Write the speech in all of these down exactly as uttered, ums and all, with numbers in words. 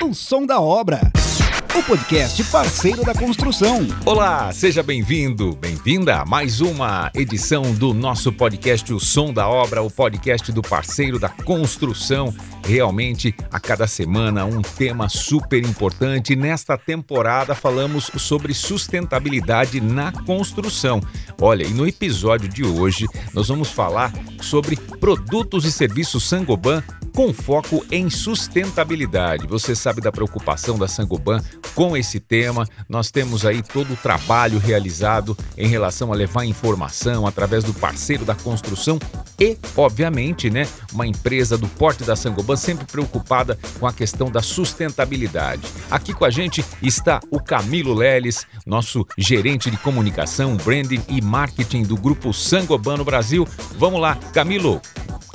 O Som da Obra, o podcast parceiro da construção. Olá, seja bem-vindo, bem-vinda a mais uma edição do nosso podcast O Som da Obra, o podcast do parceiro da construção. Realmente, a cada semana, um tema super importante. Nesta temporada, falamos sobre sustentabilidade na construção. Olha, e no episódio de hoje, nós vamos falar sobre produtos e serviços Saint-Gobain com foco em sustentabilidade. Você sabe da preocupação da Saint-Gobain com esse tema. Nós temos aí todo o trabalho realizado em relação a levar informação através do parceiro da construção e, obviamente, né, uma empresa do porte da Saint-Gobain sempre preocupada com a questão da sustentabilidade. Aqui com a gente está o Camilo Leles, nosso gerente de comunicação, branding e marketing do grupo Saint-Gobain no Brasil. Vamos lá, Camilo,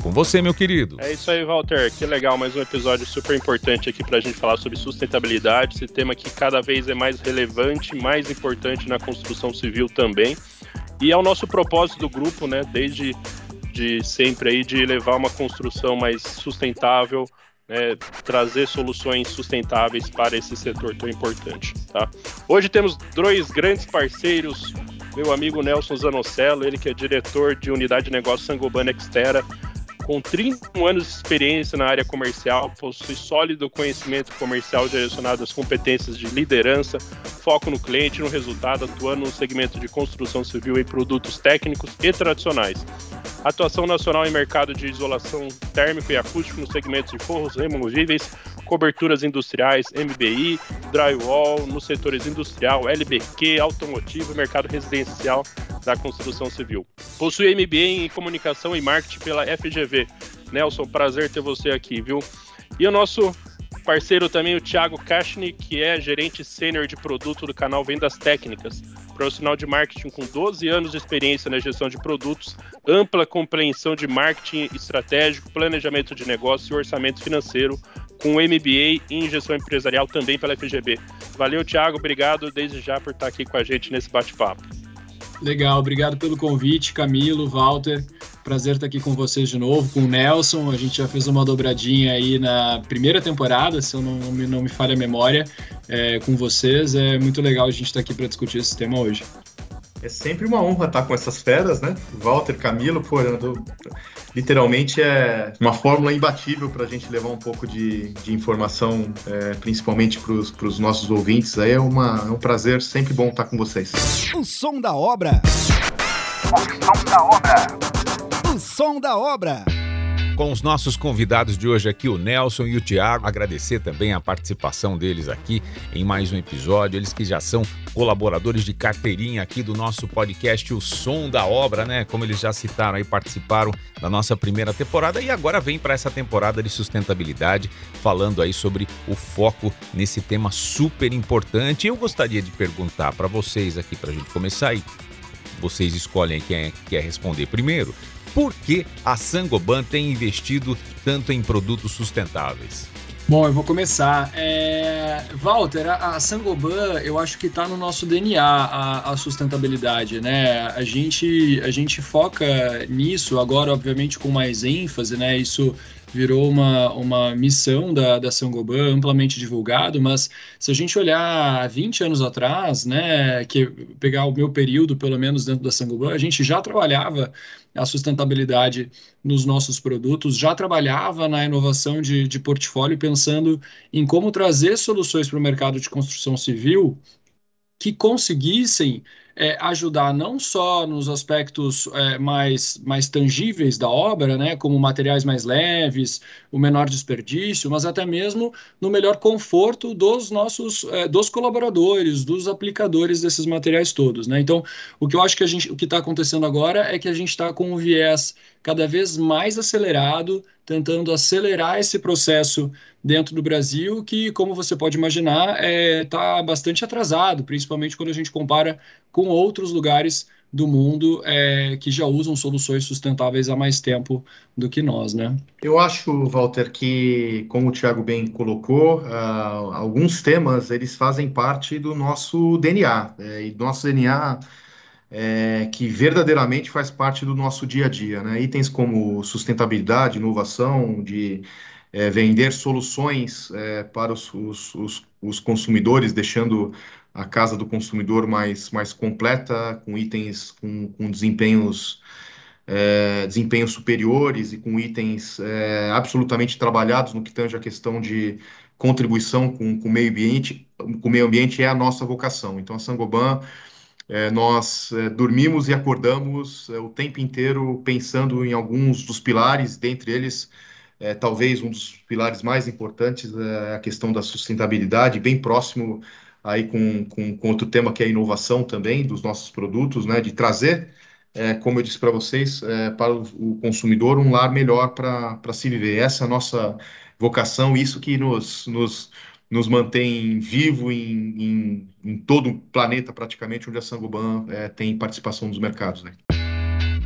com você, meu querido. É isso aí, Walter. Que legal, mais um episódio super importante aqui pra gente falar sobre sustentabilidade, esse tema que cada vez é mais relevante, mais importante na construção civil também. E é o nosso propósito do grupo, né, desde de sempre aí, de levar uma construção mais sustentável, né, trazer soluções sustentáveis para esse setor tão importante, tá? Hoje temos dois grandes parceiros, meu amigo Nelson Zanocello, ele que é diretor de unidade de negócio Saint-Gobain Nextera, com trinta e um anos de experiência na área comercial, possui sólido conhecimento comercial direcionado às competências de liderança, foco no cliente e no resultado, atuando no segmento de construção civil e produtos técnicos e tradicionais. Atuação nacional em mercado de isolação térmico e acústico nos segmentos de forros removíveis, coberturas industriais, M B I, drywall, nos setores industrial, L B Q, automotivo e mercado residencial da construção civil. Possui M B I em comunicação e marketing pela F G V. Nelson, prazer ter você aqui, viu? E o nosso parceiro também, o Thiago Cachini, que é gerente sênior de produto do canal Vendas Técnicas, profissional de marketing com doze anos de experiência na gestão de produtos, ampla compreensão de marketing estratégico, planejamento de negócio e orçamento financeiro, com M B A em gestão empresarial também pela F G B. Valeu, Thiago, obrigado desde já por estar aqui com a gente nesse bate-papo. Legal, obrigado pelo convite, Camilo, Walter. Prazer estar aqui com vocês de novo, com o Nelson. A gente já fez uma dobradinha aí na primeira temporada, se eu não, não, me, não me falha a memória, é, com vocês. É muito legal a gente estar aqui para discutir esse tema hoje. É sempre uma honra estar com essas feras, né? Walter, Camilo, pô, literalmente é uma fórmula imbatível para a gente levar um pouco de, de informação, é, principalmente para os nossos ouvintes. Aí é, uma, é um prazer sempre bom estar com vocês. O Som da Obra. O Som da Obra. O Som da Obra. Com os nossos convidados de hoje aqui, o Nelson e o Thiago, agradecer também a participação deles aqui em mais um episódio, eles que já são colaboradores de carteirinha aqui do nosso podcast O Som da Obra, né? Como eles já citaram aí, participaram da nossa primeira temporada e agora vem para essa temporada de sustentabilidade, falando aí sobre o foco nesse tema super importante. Eu gostaria de perguntar para vocês aqui, para a gente começar aí, vocês escolhem quem é que quer responder primeiro. Por que a Saint-Gobain tem investido tanto em produtos sustentáveis? Bom, eu vou começar. É... Walter, a Saint-Gobain, eu acho que está no nosso D N A, a, a sustentabilidade, né? A gente, a gente foca nisso agora, obviamente, com mais ênfase, né? Isso virou uma, uma missão da, da Saint-Gobain, amplamente divulgado, mas se a gente olhar vinte anos atrás, né, que pegar o meu período, pelo menos dentro da Saint-Gobain, a gente já trabalhava a sustentabilidade nos nossos produtos, já trabalhava na inovação de, de portfólio, pensando em como trazer soluções para o mercado de construção civil que conseguissem É, ajudar não só nos aspectos é, mais, mais tangíveis da obra, né, como materiais mais leves, o menor desperdício, mas até mesmo no melhor conforto dos nossos é, dos colaboradores, dos aplicadores desses materiais todos, né? Então, o que eu acho que a gente, o que está acontecendo agora é que a gente está com um viés cada vez mais acelerado, tentando acelerar esse processo dentro do Brasil, que, como você pode imaginar, está é, bastante atrasado, principalmente quando a gente compara com outros lugares do mundo é, que já usam soluções sustentáveis há mais tempo do que nós, né? Eu acho, Walter, que, como o Thiago bem colocou, uh, alguns temas eles fazem parte do nosso D N A, é, e do nosso D N A é, que verdadeiramente faz parte do nosso dia a dia, né? Itens como sustentabilidade, inovação, de... é, vender soluções é, para os, os, os, os consumidores, deixando a casa do consumidor mais, mais completa, com itens, com, com desempenhos, é, desempenhos superiores e com itens é, absolutamente trabalhados no que tange a questão de contribuição com, com o meio ambiente. Com o meio ambiente é a nossa vocação. Então, a Saint-Gobain, é, nós é, dormimos e acordamos é, o tempo inteiro pensando em alguns dos pilares, dentre eles, é, talvez um dos pilares mais importantes é a questão da sustentabilidade, bem próximo aí com, com, com outro tema que é a inovação também dos nossos produtos, né, de trazer, é, como eu disse para vocês, é, para o consumidor um lar melhor para se viver. Essa é a nossa vocação, isso que nos, nos, nos mantém vivo em, em, em todo o planeta, praticamente, onde a Saint-Gobain é, tem participação nos mercados, né?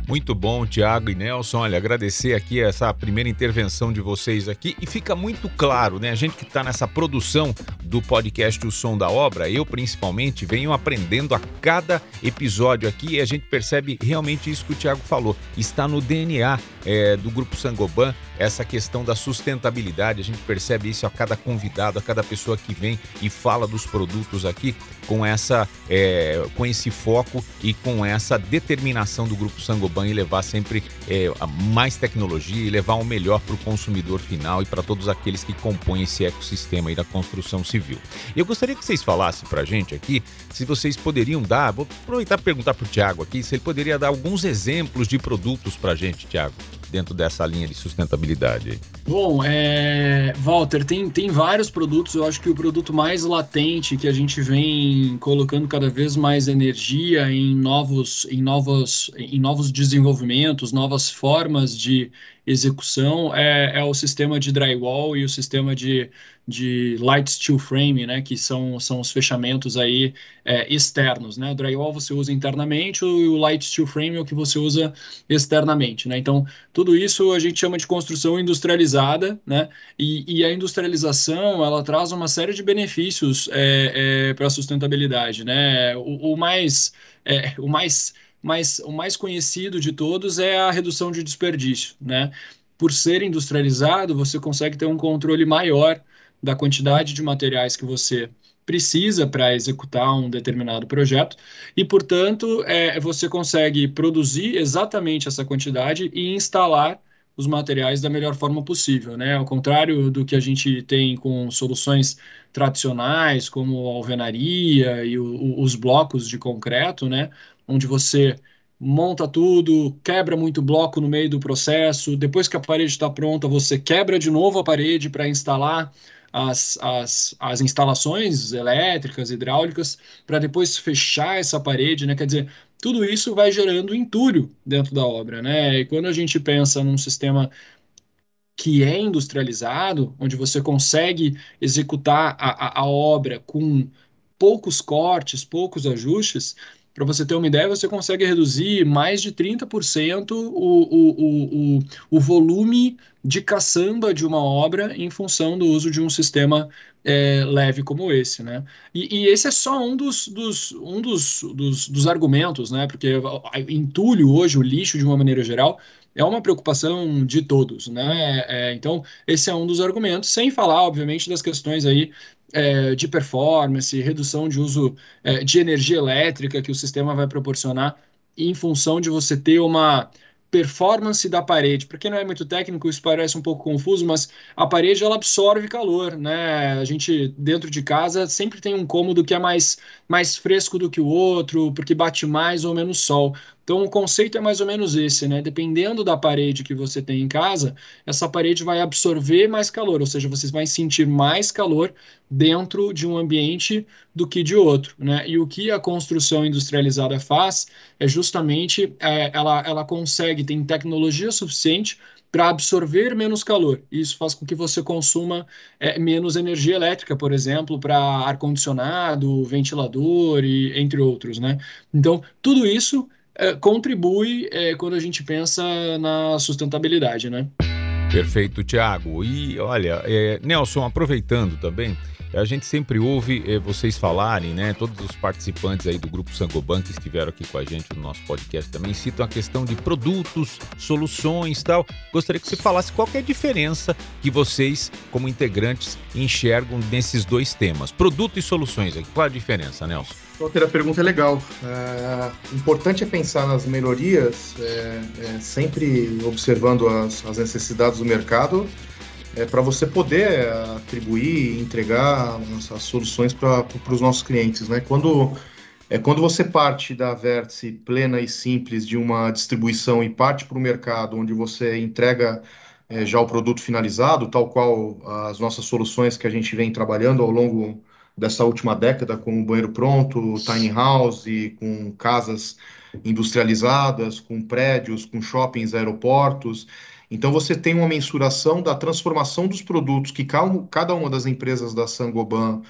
Muito bom, Thiago e Nelson. Olha, agradecer aqui essa primeira intervenção de vocês aqui. E fica muito claro, né? A gente que está nessa produção do podcast O Som da Obra, eu principalmente venho aprendendo a cada episódio aqui e a gente percebe realmente isso que o Thiago falou. Está no D N A é, do Grupo Saint-Gobain, essa questão da sustentabilidade. A gente percebe isso a cada convidado, a cada pessoa que vem e fala dos produtos aqui com, essa, é, com esse foco e com essa determinação do Grupo Saint-Gobain e levar sempre é, mais tecnologia e levar o melhor para o consumidor final e para todos aqueles que compõem esse ecossistema aí da construção civil. Eu gostaria que vocês falassem para a gente aqui se vocês poderiam dar, vou aproveitar e perguntar para o Thiago aqui, se ele poderia dar alguns exemplos de produtos para a gente, Thiago, dentro dessa linha de sustentabilidade. Bom, é, Walter, tem, tem vários produtos. Eu acho que o produto mais latente que a gente vem colocando cada vez mais energia em novos, em novos, em novos desenvolvimentos, novas formas de execução é, é o sistema de drywall e o sistema de, de light steel frame, né, que são, são os fechamentos aí, é, externos, né? O drywall você usa internamente e o light steel frame é o que você usa externamente, né? Então, tudo isso a gente chama de construção industrializada, né? E, e a industrialização, ela traz uma série de benefícios é, é, para a sustentabilidade, né? O, o mais... É, o mais mas o mais conhecido de todos é a redução de desperdício, né? Por ser industrializado, você consegue ter um controle maior da quantidade de materiais que você precisa para executar um determinado projeto e, portanto, é, você consegue produzir exatamente essa quantidade e instalar os materiais da melhor forma possível, né? Ao contrário do que a gente tem com soluções tradicionais, como a alvenaria e o, o, os blocos de concreto, né? Onde você monta tudo, quebra muito bloco no meio do processo, depois que a parede está pronta, você quebra de novo a parede para instalar as, as, as instalações elétricas, hidráulicas, para depois fechar essa parede, né? Quer dizer, tudo isso vai gerando entulho dentro da obra, né? E quando a gente pensa num sistema que é industrializado, onde você consegue executar a, a, a obra com poucos cortes, poucos ajustes, para você ter uma ideia, você consegue reduzir mais de trinta por cento o, o, o, o, o volume de caçamba de uma obra em função do uso de um sistema é, leve como esse, né? E, e esse é só um dos, dos, um dos, dos, dos argumentos, né? Porque entulho hoje, o lixo de uma maneira geral, é uma preocupação de todos, né? É, então, esse é um dos argumentos, sem falar, obviamente, das questões aí É, de performance, redução de uso é, de energia elétrica que o sistema vai proporcionar em função de você ter uma performance da parede. Para quem não é muito técnico, isso parece um pouco confuso, mas a parede ela absorve calor, né? A gente, dentro de casa, sempre tem um cômodo que é mais, mais fresco do que o outro, porque bate mais ou menos sol. Então, o conceito é mais ou menos esse, né? Dependendo da parede que você tem em casa, essa parede vai absorver mais calor, ou seja, você vai sentir mais calor dentro de um ambiente do que de outro, né? E o que a construção industrializada faz é justamente, é, ela, ela consegue, tem tecnologia suficiente para absorver menos calor. Isso faz com que você consuma é, menos energia elétrica, por exemplo, para ar-condicionado, ventilador, e, entre outros, né? Então, tudo isso contribui é, quando a gente pensa na sustentabilidade, né? Perfeito, Thiago. E olha, é, Nelson, aproveitando também, a gente sempre ouve é, vocês falarem, né? Todos os participantes aí do Grupo Saint-Gobain que estiveram aqui com a gente no nosso podcast também citam a questão de produtos, soluções e tal. Gostaria que você falasse qual que é a diferença que vocês, como integrantes, enxergam nesses dois temas. Produto e soluções, qual é a diferença, Nelson? A pergunta é legal. É, importante é pensar nas melhorias, é, é, sempre observando as, as necessidades do mercado, É, para você poder atribuir e entregar as soluções para os nossos clientes, né? Quando, é, quando você parte da vértice plena e simples de uma distribuição e parte para o mercado, onde você entrega é, já o produto finalizado, tal qual as nossas soluções que a gente vem trabalhando ao longo dessa última década, com o banheiro pronto, tiny house, com casas industrializadas, com prédios, com shoppings, aeroportos. Então, você tem uma mensuração da transformação dos produtos que cada uma das empresas da Saint-Gobain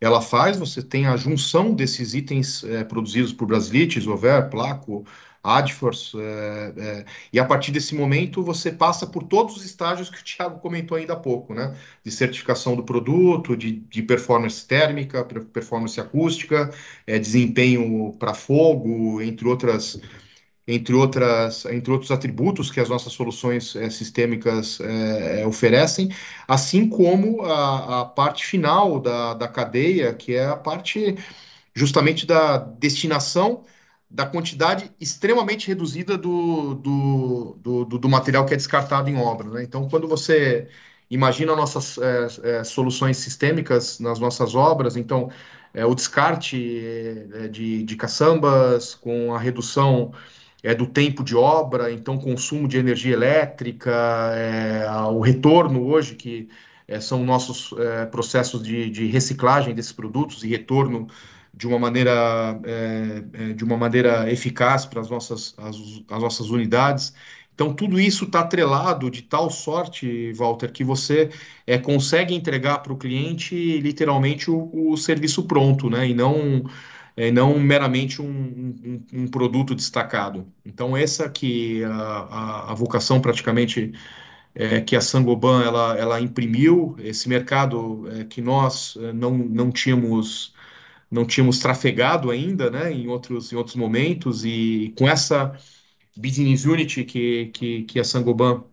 ela faz. Você tem a junção desses itens é, produzidos por Brasilite, Isover, Placo, Adforce. É, é, e a partir desse momento, você passa por todos os estágios que o Thiago comentou ainda há pouco, né? De certificação do produto, de, de performance térmica, performance acústica, é, desempenho para fogo, entre outras... Entre, outras, entre outros atributos que as nossas soluções é, sistêmicas é, oferecem, assim como a, a parte final da, da cadeia, que é a parte justamente da destinação da quantidade extremamente reduzida do, do, do, do, do material que é descartado em obra, né? Então, quando você imagina nossas é, é, soluções sistêmicas nas nossas obras, então, é, o descarte é, de, de caçambas com a redução... é do tempo de obra, então consumo de energia elétrica, é, o retorno hoje, que é, são nossos é, processos de, de reciclagem desses produtos e retorno de uma maneira, é, de uma maneira eficaz para as nossas, as, as nossas unidades. Então, tudo isso está atrelado de tal sorte, Walter, que você é, consegue entregar para o cliente literalmente o, o serviço pronto, né? E não... É, não meramente um, um, um produto destacado. Então, essa que a, a, a vocação praticamente é, que a Saint-Gobain ela, ela imprimiu, esse mercado é, que nós não, não, tínhamos, não tínhamos trafegado ainda, né, em outros, em outros momentos, e com essa business unity que, que, que a Saint-Gobain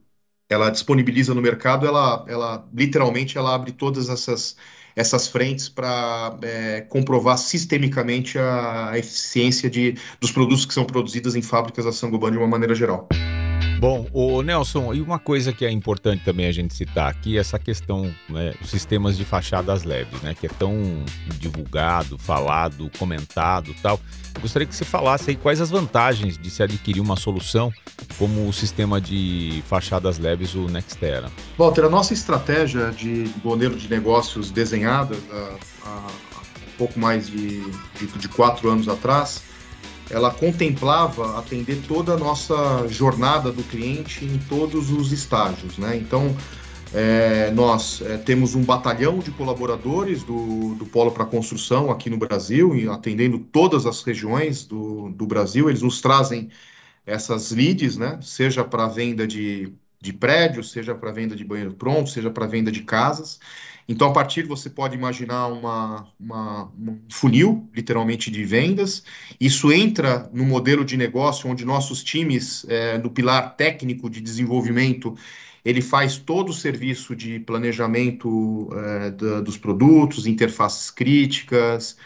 ela disponibiliza no mercado, ela, ela literalmente ela abre todas essas... essas frentes para é, comprovar sistemicamente a eficiência de, dos produtos que são produzidos em fábricas da Saint-Gobain de uma maneira geral. Bom, ô Nelson, e uma coisa que é importante também a gente citar aqui, essa questão, né, os sistemas de fachadas leves, né, que é tão divulgado, falado, comentado e tal. Eu gostaria que você falasse aí quais as vantagens de se adquirir uma solução como o sistema de fachadas leves, o Nextera. Walter, a nossa estratégia de modelo de negócios desenhada há, há pouco mais de, de, de quatro anos atrás, ela contemplava atender toda a nossa jornada do cliente em todos os estágios, né? Então, é, nós é, temos um batalhão de colaboradores do, do Polo para Construção aqui no Brasil, e atendendo todas as regiões do, do Brasil. Eles nos trazem essas leads, né? Seja para venda de, de prédios, seja para venda de banheiro pronto, seja para venda de casas. Então, a partir você pode imaginar uma, uma, um funil, literalmente, de vendas. Isso entra no modelo de negócio onde nossos times, é, no pilar técnico de desenvolvimento, ele faz todo o serviço de planejamento é, da, dos produtos, interfaces críticas,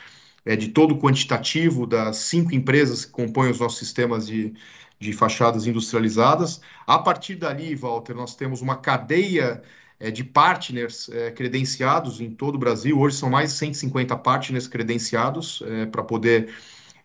é, de todo o quantitativo das cinco empresas que compõem os nossos sistemas de, de fachadas industrializadas. A partir dali, Walter, nós temos uma cadeia... É, de partners é, credenciados em todo o Brasil. Hoje são mais de cento e cinquenta partners credenciados é, para poder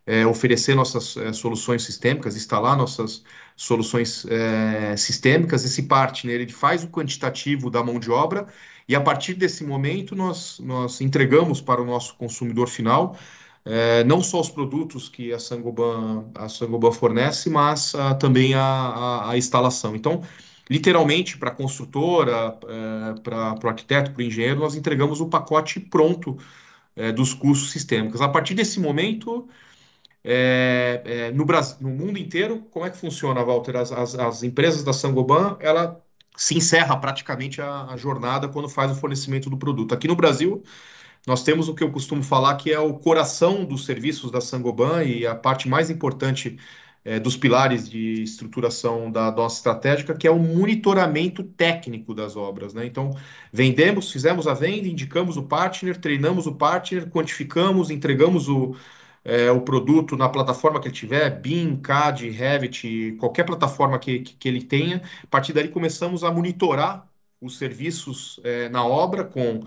é, oferecer nossas é, soluções sistêmicas, instalar nossas soluções é, sistêmicas. Esse partner ele faz o quantitativo da mão de obra e a partir desse momento nós, nós entregamos para o nosso consumidor final é, não só os produtos que a Saint-Gobain, a Saint-Gobain fornece, mas a, também a, a, a instalação. Então, literalmente, para a construtora, para o arquiteto, para o engenheiro, nós entregamos o pacote pronto é, dos custos sistêmicos. A partir desse momento, é, é, no Brasil, no mundo inteiro, como é que funciona, Walter? As, as, as empresas da Saint-Gobain, ela se encerra praticamente a, a jornada quando faz o fornecimento do produto. Aqui no Brasil, nós temos o que eu costumo falar que é o coração dos serviços da Saint-Gobain e a parte mais importante é, dos pilares de estruturação da nossa estratégica, que é o monitoramento técnico das obras, né? Então, vendemos, fizemos a venda, indicamos o partner, treinamos o partner, quantificamos, entregamos o, é, o produto na plataforma que ele tiver, B I M, C A D, Revit, qualquer plataforma que, que, que ele tenha. A partir daí começamos a monitorar os serviços é, na obra com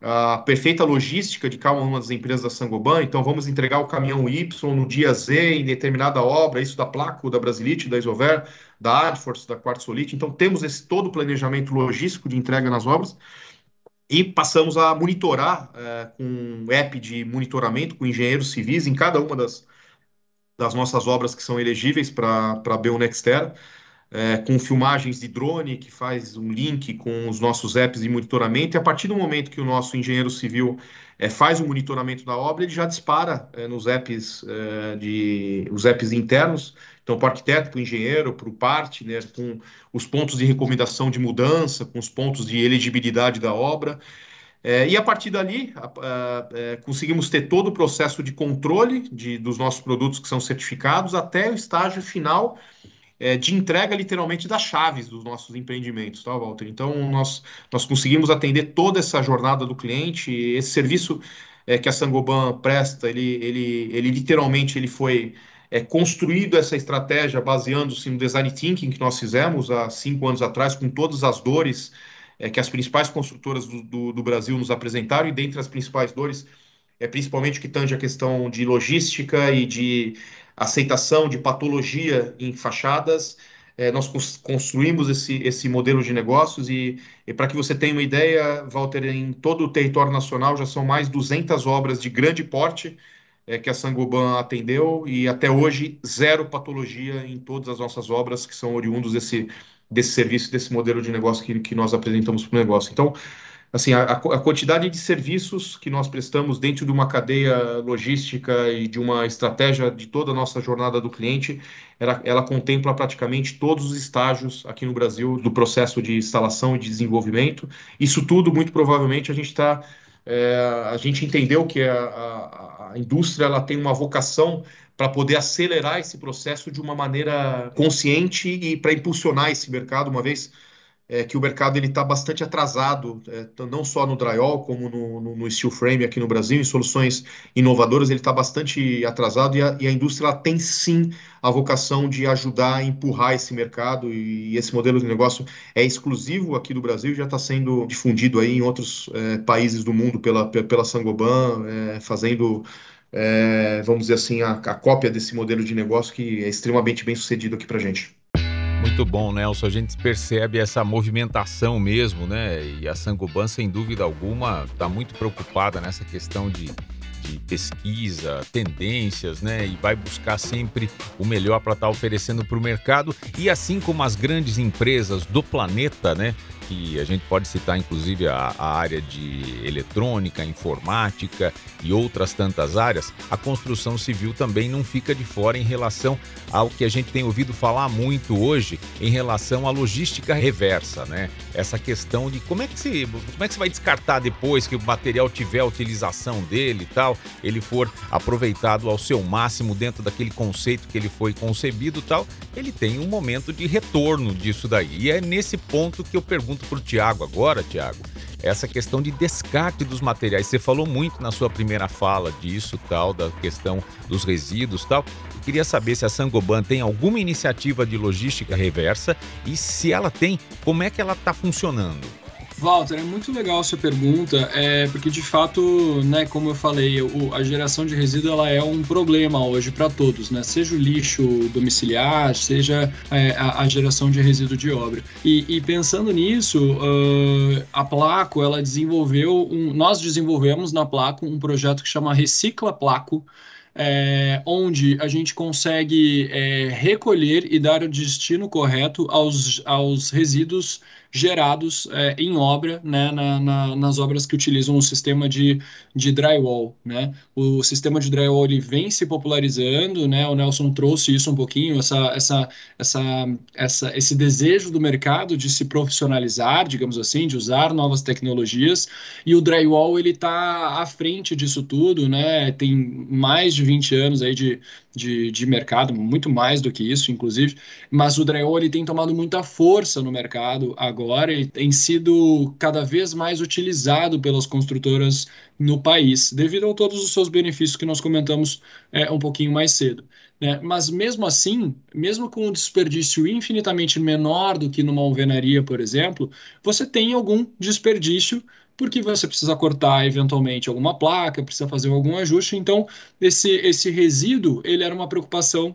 a perfeita logística de cada uma das empresas da Saint-Gobain. Então vamos entregar o caminhão Y no dia Z em determinada obra, isso da Placo, da Brasilite, da Isover, da Adforce, da Quartosolite. Então temos esse todo o planejamento logístico de entrega nas obras e passamos a monitorar é, com um app de monitoramento com engenheiros civis em cada uma das, das nossas obras que são elegíveis para a B um Nextera. É, com filmagens de drone, que faz um link com os nossos apps de monitoramento, e a partir do momento que o nosso engenheiro civil é, faz o monitoramento da obra, ele já dispara é, nos apps, é, de, os apps internos, então para o arquiteto, para o engenheiro, para o partner, com os pontos de recomendação de mudança, com os pontos de elegibilidade da obra, é, e a partir dali a, a, é, conseguimos ter todo o processo de controle de, dos nossos produtos que são certificados até o estágio final de entrega, literalmente, das chaves dos nossos empreendimentos, tá, Walter? Então, nós, nós conseguimos atender toda essa jornada do cliente. Esse serviço é, que a Saint-Gobain presta, ele, ele, ele literalmente ele foi é, construído essa estratégia baseando-se no design thinking que nós fizemos há cinco anos atrás, com todas as dores é, que as principais construtoras do, do, do Brasil nos apresentaram, e dentre as principais dores, é, principalmente o que tange a questão de logística e de aceitação de patologia em fachadas. É, nós construímos esse, esse modelo de negócios e, e para que você tenha uma ideia, Walter, em todo o território nacional já são mais duzentas obras de grande porte é, que a Saint-Gobain atendeu e até hoje zero patologia em todas as nossas obras que são oriundos desse, desse serviço, desse modelo de negócio que, que nós apresentamos para o negócio. Então, assim, a, a quantidade de serviços que nós prestamos dentro de uma cadeia logística e de uma estratégia de toda a nossa jornada do cliente, ela, ela contempla praticamente todos os estágios aqui no Brasil do processo de instalação e de desenvolvimento. Isso tudo, muito provavelmente, a gente está, é, a gente entendeu que a, a, a indústria ela tem uma vocação para poder acelerar esse processo de uma maneira consciente e para impulsionar esse mercado, uma vez É que o mercado está bastante atrasado, é, não só no drywall, como no, no, no steel frame aqui no Brasil, em soluções inovadoras, ele está bastante atrasado e a, e a indústria ela tem sim a vocação de ajudar a empurrar esse mercado e, e esse modelo de negócio é exclusivo aqui do Brasil, já está sendo difundido aí em outros é, países do mundo pela, pela Saint-Gobain, é, fazendo, é, vamos dizer assim, a, a cópia desse modelo de negócio que é extremamente bem sucedido aqui para a gente. Muito bom, Nelson. A gente percebe essa movimentação mesmo, né? E a Saint-Gobain, sem dúvida alguma, está muito preocupada nessa questão de, de pesquisa, tendências, né? E vai buscar sempre o melhor para estar oferecendo para o mercado. E assim como as grandes empresas do planeta, né? Que a gente pode citar, inclusive, a, a área de eletrônica, informática e outras tantas áreas, a construção civil também não fica de fora em relação ao que a gente tem ouvido falar muito hoje em relação à logística reversa, né? Essa questão de como é que se, como é que se vai descartar depois que o material tiver a utilização dele e tal, ele for aproveitado ao seu máximo dentro daquele conceito que ele foi concebido e tal, ele tem um momento de retorno disso daí. E é nesse ponto que eu pergunto para o Thiago agora, Thiago, essa questão de descarte dos materiais. Você falou muito na sua primeira fala disso, tal, da questão dos resíduos, tal. Eu queria saber se a Saint-Gobain tem alguma iniciativa de logística reversa e se ela tem, como é que ela está funcionando? Walter, é muito legal a sua pergunta, é, porque de fato, né, como eu falei, o, a geração de resíduo ela é um problema hoje para todos, né? Seja o lixo domiciliar, seja é, a, a geração de resíduo de obra. E, e pensando nisso, uh, a Placo, ela desenvolveu, um, nós desenvolvemos na Placo um projeto que chama Recicla Placo, É, onde a gente consegue é, recolher e dar o destino correto aos, aos resíduos gerados é, em obra, né, na, na, nas obras que utilizam o sistema de, de drywall, né? O sistema de drywall ele vem se popularizando, né? O Nelson trouxe isso um pouquinho, essa, essa, essa, essa, esse desejo do mercado de se profissionalizar, digamos assim, de usar novas tecnologias, e o drywall ele está à frente disso tudo, né? Tem mais de vinte anos aí de, de, de mercado, muito mais do que isso, inclusive, mas o drywall ele tem tomado muita força no mercado agora e tem sido cada vez mais utilizado pelas construtoras no país, devido a todos os seus benefícios que nós comentamos é, um pouquinho mais cedo, né? Mas mesmo assim, mesmo com um desperdício infinitamente menor do que numa alvenaria, por exemplo, você tem algum desperdício porque você precisa cortar eventualmente alguma placa, precisa fazer algum ajuste, então esse, esse resíduo ele era uma preocupação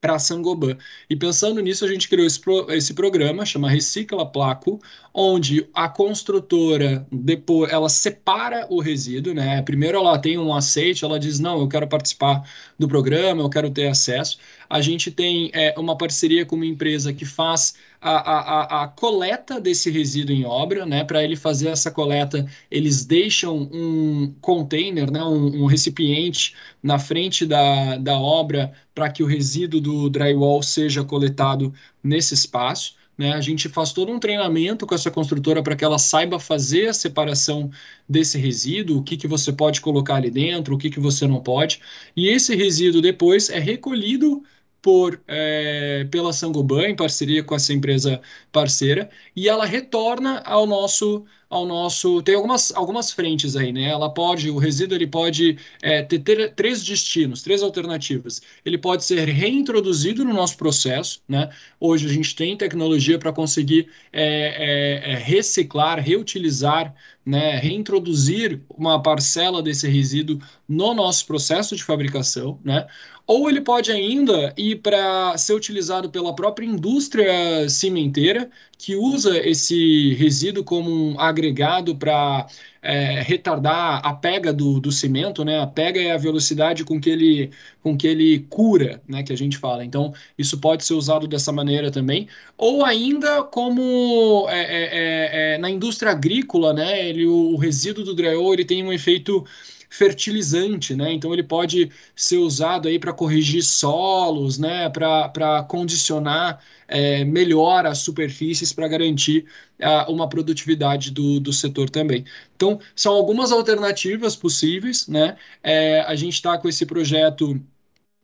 para a Saint-Gobain. E pensando nisso, a gente criou esse, pro, esse programa, chama Recicla Placo, onde a construtora, depois, ela separa o resíduo, né? Primeiro ela tem um aceite, ela diz, não, eu quero participar do programa, eu quero ter acesso. A gente tem é, uma parceria com uma empresa que faz a, a, a coleta desse resíduo em obra, né? Para ele fazer essa coleta, eles deixam um container, né? um, um recipiente na frente da, da obra para que o resíduo do drywall seja coletado nesse espaço, né? A gente faz todo um treinamento com essa construtora para que ela saiba fazer a separação desse resíduo, o que, que você pode colocar ali dentro, o que, que você não pode. E esse resíduo depois é recolhido por, é, pela Saint-Gobain, em parceria com essa empresa parceira, e ela retorna ao nosso... ao nosso, tem algumas, algumas frentes aí, né? Ela pode, o resíduo ele pode é, ter, ter três destinos, três alternativas. Ele pode ser reintroduzido no nosso processo, né? Hoje a gente tem tecnologia para conseguir é, é, é, reciclar, reutilizar, né? Reintroduzir uma parcela desse resíduo no nosso processo de fabricação, né? Ou ele pode ainda ir para ser utilizado pela própria indústria cimenteira, que usa esse resíduo como um agregado para é, retardar a pega do, do cimento, né? A pega é a velocidade com que ele, com que ele cura, né? Que a gente fala. Então, isso pode ser usado dessa maneira também. Ou ainda como é, é, é, na indústria agrícola, né? Ele, o resíduo do drywall ele tem um efeito fertilizante, né? Então ele pode ser usado aí para corrigir solos, né? Para condicionar é, melhor as superfícies para garantir a, uma produtividade do, do setor também. Então são algumas alternativas possíveis, né? É, a gente está com esse projeto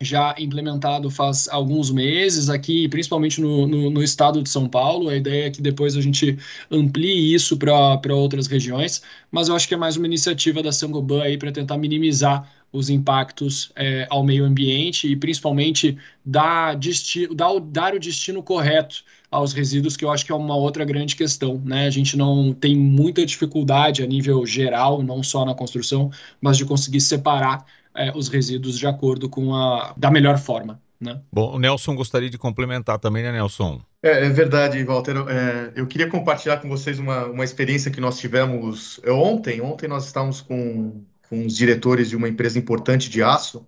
já implementado faz alguns meses aqui, principalmente no, no, no estado de São Paulo. A ideia é que depois a gente amplie isso para outras regiões, mas eu acho que é mais uma iniciativa da Saint-Gobain aí para tentar minimizar os impactos é, ao meio ambiente e principalmente dar, destino, dar, dar o destino correto aos resíduos, que eu acho que é uma outra grande questão, né? A gente não tem muita dificuldade a nível geral, não só na construção, mas de conseguir separar É, os resíduos de acordo com a... da melhor forma, né? Bom, o Nelson gostaria de complementar também, né, Nelson? É, é verdade, Walter. É, eu queria compartilhar com vocês uma, uma experiência que nós tivemos ontem. Ontem nós estávamos com, com os diretores de uma empresa importante de aço,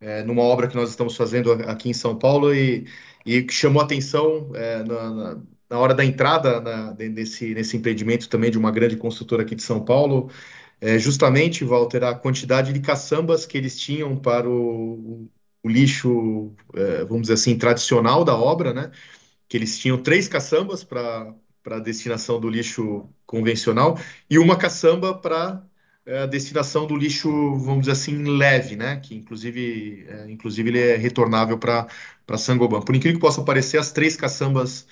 é, numa obra que nós estamos fazendo aqui em São Paulo, e, e chamou atenção é, na, na, na hora da entrada na, nesse, nesse empreendimento também de uma grande construtora aqui de São Paulo. É justamente, Walter, a quantidade de caçambas que eles tinham para o, o lixo, é, vamos dizer assim, tradicional da obra, né? Que eles tinham três caçambas para a destinação do lixo convencional e uma caçamba para é, a destinação do lixo, vamos dizer assim, leve, né? Que inclusive, é, inclusive ele é retornável para para Saint-Gobain. Por incrível que possa parecer, as três caçambas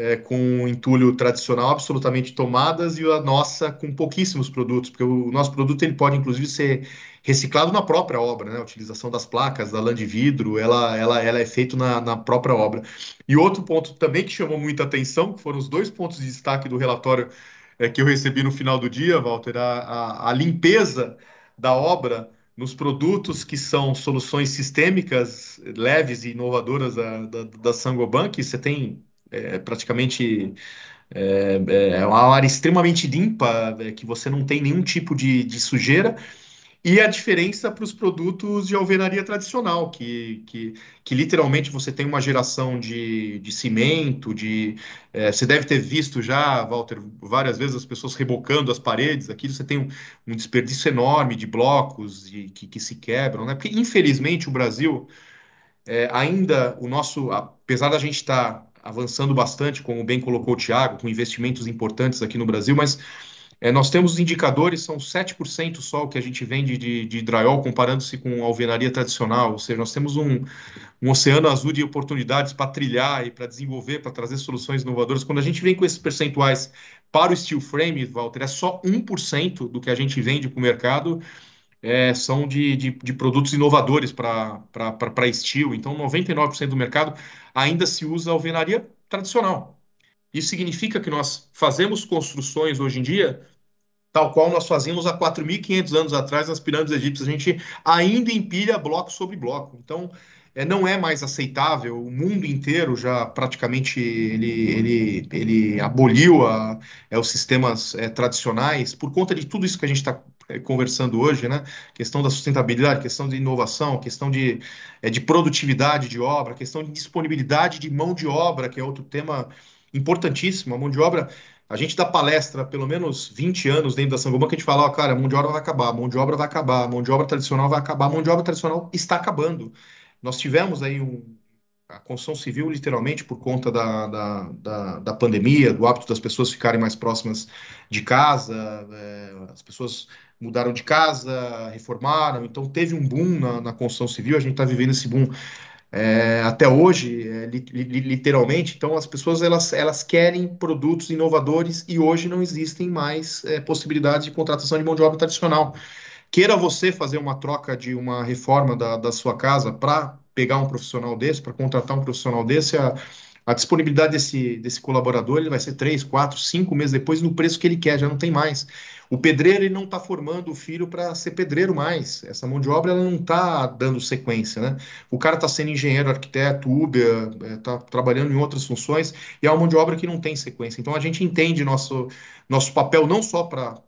É, com entulho tradicional absolutamente tomadas, e a nossa com pouquíssimos produtos, porque o nosso produto ele pode inclusive ser reciclado na própria obra, né? A utilização das placas, da lã de vidro, ela, ela, ela é feita na, na própria obra. E outro ponto também que chamou muita atenção, que foram os dois pontos de destaque do relatório é, que eu recebi no final do dia, Walter, a, a, a limpeza da obra nos produtos que são soluções sistêmicas, leves e inovadoras da, da, da Saint-Gobain, que você tem... É, praticamente é, é uma área extremamente limpa, é, que você não tem nenhum tipo de, de sujeira, E a diferença para os produtos de alvenaria tradicional, que, que, que literalmente você tem uma geração de, de cimento, de, é, você deve ter visto já, Walter, várias vezes as pessoas rebocando as paredes. Aqui você tem um, um desperdício enorme de blocos de, que, que se quebram, né? Porque, infelizmente, o Brasil, é, ainda, o nosso, apesar da gente estar avançando bastante, como bem colocou o Thiago, com investimentos importantes aqui no Brasil, mas... É, nós temos os indicadores, são sete por cento só o que a gente vende de, de drywall, comparando-se com a alvenaria tradicional. Ou seja, nós temos um, um oceano azul de oportunidades para trilhar e para desenvolver, para trazer soluções inovadoras. Quando a gente vem com esses percentuais para o steel frame, Walter, é só um por cento do que a gente vende para o mercado, é, são de, de, de produtos inovadores para para steel. Então, noventa e nove por cento do mercado ainda se usa alvenaria tradicional. Isso significa que nós fazemos construções hoje em dia, tal qual nós fazíamos há quatro mil e quinhentos anos atrás nas pirâmides egípcias. A gente ainda empilha bloco sobre bloco. Então, é, não é mais aceitável. O mundo inteiro já praticamente ele, ele, ele aboliu a, é, os sistemas é, tradicionais por conta de tudo isso que a gente está é, conversando hoje, né? Questão da sustentabilidade, questão de inovação, questão de, é, de produtividade de obra, questão de disponibilidade de mão de obra, que é outro tema importantíssimo. A mão de obra, a gente dá palestra pelo menos vinte anos dentro da Saint-Gobain que a gente fala, ó, cara, a mão de obra vai acabar, a mão de obra vai acabar, a mão de obra tradicional vai acabar, a mão de obra tradicional está acabando. Nós tivemos aí um, a construção civil, literalmente, por conta da, da, da, da pandemia, do hábito das pessoas ficarem mais próximas de casa, é, as pessoas mudaram de casa, reformaram, então teve um boom na, na construção civil. A gente está vivendo esse boom É, até hoje, é, li, li, literalmente. Então as pessoas elas, elas querem produtos inovadores e hoje não existem mais é, possibilidades de contratação de mão de obra tradicional. Queira você fazer uma troca de uma reforma da, da sua casa para pegar um profissional desse, para contratar um profissional desse, a, a disponibilidade desse, desse colaborador ele vai ser três, quatro, cinco meses depois no preço que ele quer, já não tem mais. O pedreiro ele não está formando o filho para ser pedreiro mais. Essa mão de obra ela não está dando sequência, né? O cara está sendo engenheiro, arquiteto, Uber, está trabalhando em outras funções e é uma mão de obra que não tem sequência. Então a gente entende nosso, nosso papel não só para